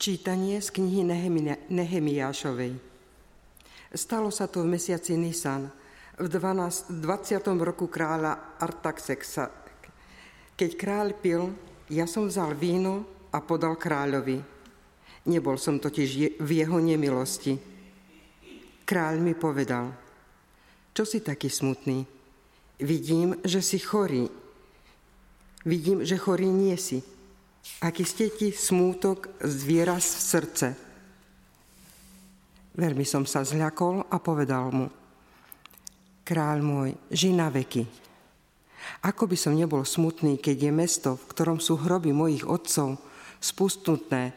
Čítanie z knihy Nehemiášovej. Stalo sa to v mesiaci Nisan, v 20. roku kráľa Artaxerxa. Keď kráľ pil, ja som vzal víno a podal kráľovi. Nebol som totiž v jeho nemilosti. Kráľ mi povedal, čo si taký smutný? Vidím, že si chorý. Vidím, že chorý nie si. Aký ste ti smútok zvieraz v srdce? Veľmi som sa zľakol a povedal mu, kráľ môj, žij na veky. Ako by som nebol smutný, keď je mesto, v ktorom sú hroby mojich otcov, spustnuté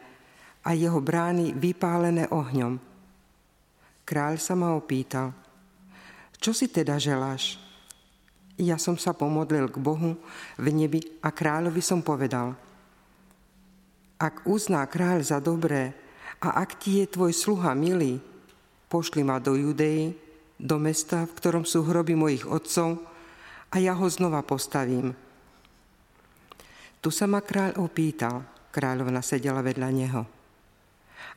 a jeho brány vypálené ohňom. Kráľ sa ma opýtal, čo si teda želáš? Ja som sa pomodlil k Bohu v nebi a kráľovi som povedal, ak uzná kráľ za dobré a ak ti je tvoj sluha milý, pošli ma do Judei, do mesta, v ktorom sú hroby mojich otcov a ja ho znova postavím. Tu sa ma kráľ opýtal, kráľovna sedela vedľa neho.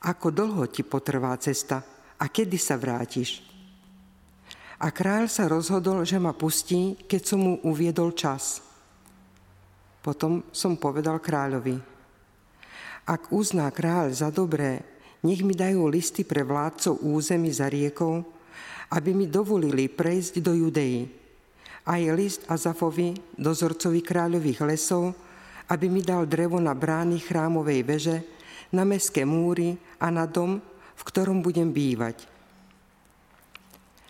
Ako dlho ti potrvá cesta a kedy sa vrátiš? A kráľ sa rozhodol, že ma pustí, keď som mu uviedol čas. Potom som povedal kráľovi, ak uzná kráľ za dobré, nech mi dajú listy pre vládcov území za riekou, aby mi dovolili prejsť do Judei. Aj list Azafovi, dozorcovi kráľových lesov, aby mi dal drevo na brány chrámovej veže, na mestské múry a na dom, v ktorom budem bývať.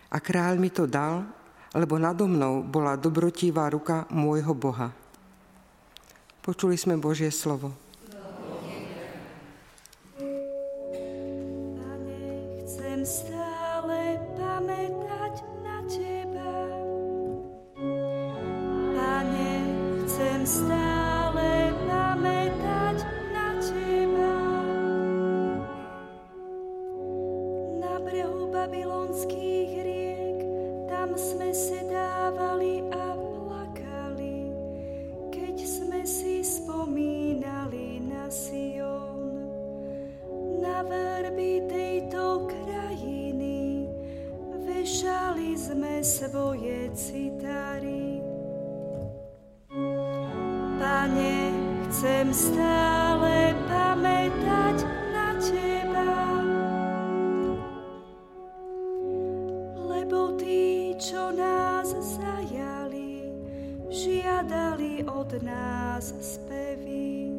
A kráľ mi to dal, lebo nado mnou bola dobrotivá ruka môjho Boha. Počuli sme Božie slovo. Stále pamätať na Teba. Pane, chcem stále pamätať na Teba. Na brehu babylonských riek, tam sme sedávali a plakali, keď sme si spomínali na Sion, na vrby tejto krajiny vešali sme svoje citary. Pane, chcem stále pamätať na Teba, lebo tí, čo nás zajali, žiadali od nás spevy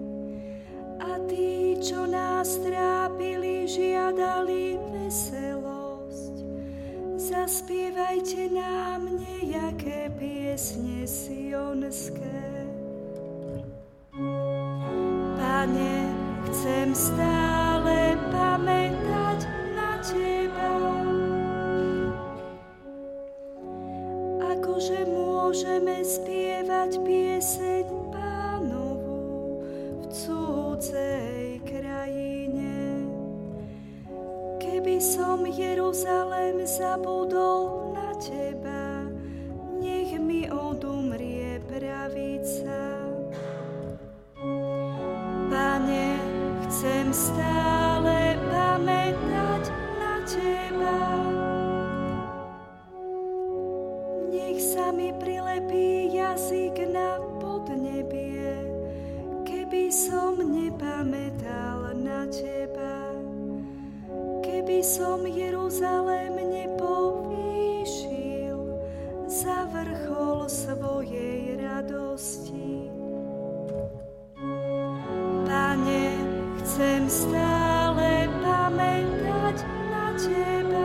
a tí, čo nás trápili, žiadali veselosť. Zaspievajte nám nejaké piesne sionské. Pane, chcem stále pamätať na Teba. Akože môžeme spievať pieseň Pánovu v cudnej krajine. Keby som Jeruzalém zabudol na Teba, nech mi odumrie pravica. Pane, chcem stále pamätať na Teba. Nech sa mi prilepí jazyk na podnebie, keby som nepamätal na Teba, keby som Jeruzalém nepovýšil za vrchol svojej radosti. Pane, chcem stále pamätať na Teba.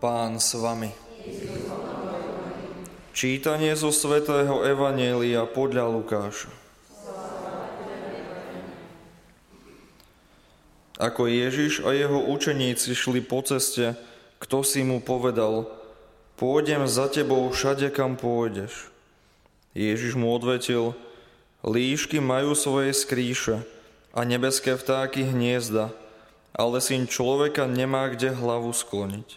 Pán s vami. Čítanie zo svätého Evanjelia podľa Lukáša. Ako Ježiš a jeho učeníci šli po ceste, kto si mu povedal: "Pôjdem za tebou všade, kam pôjdeš." Ježiš mu odvetil: "Líšky majú svoje skrýše a nebeské vtáky hniezda, ale Syn človeka nemá kde hlavu skloniť."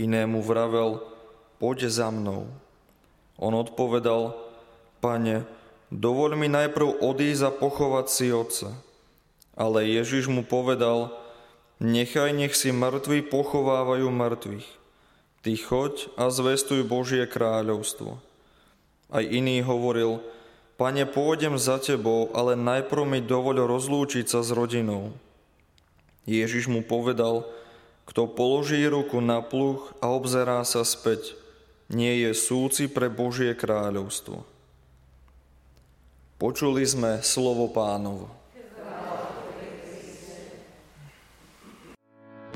Inému vravel: "Poď za mnou." On odpovedal: "Pane, dovoľ mi najprv odísť a pochovať si otca." Ale Ježiš mu povedal: nech si mŕtvi pochovávajú mŕtvych. Ty choď a zvestuj Božie kráľovstvo. Aj iný hovoril: Pane, pôjdem za tebou, ale najprv mi dovoľ rozlúčiť sa s rodinou. Ježiš mu povedal: kto položí ruku na pluh a obzerá sa späť, nie je súci pre Božie kráľovstvo. Počuli sme slovo Pánovo.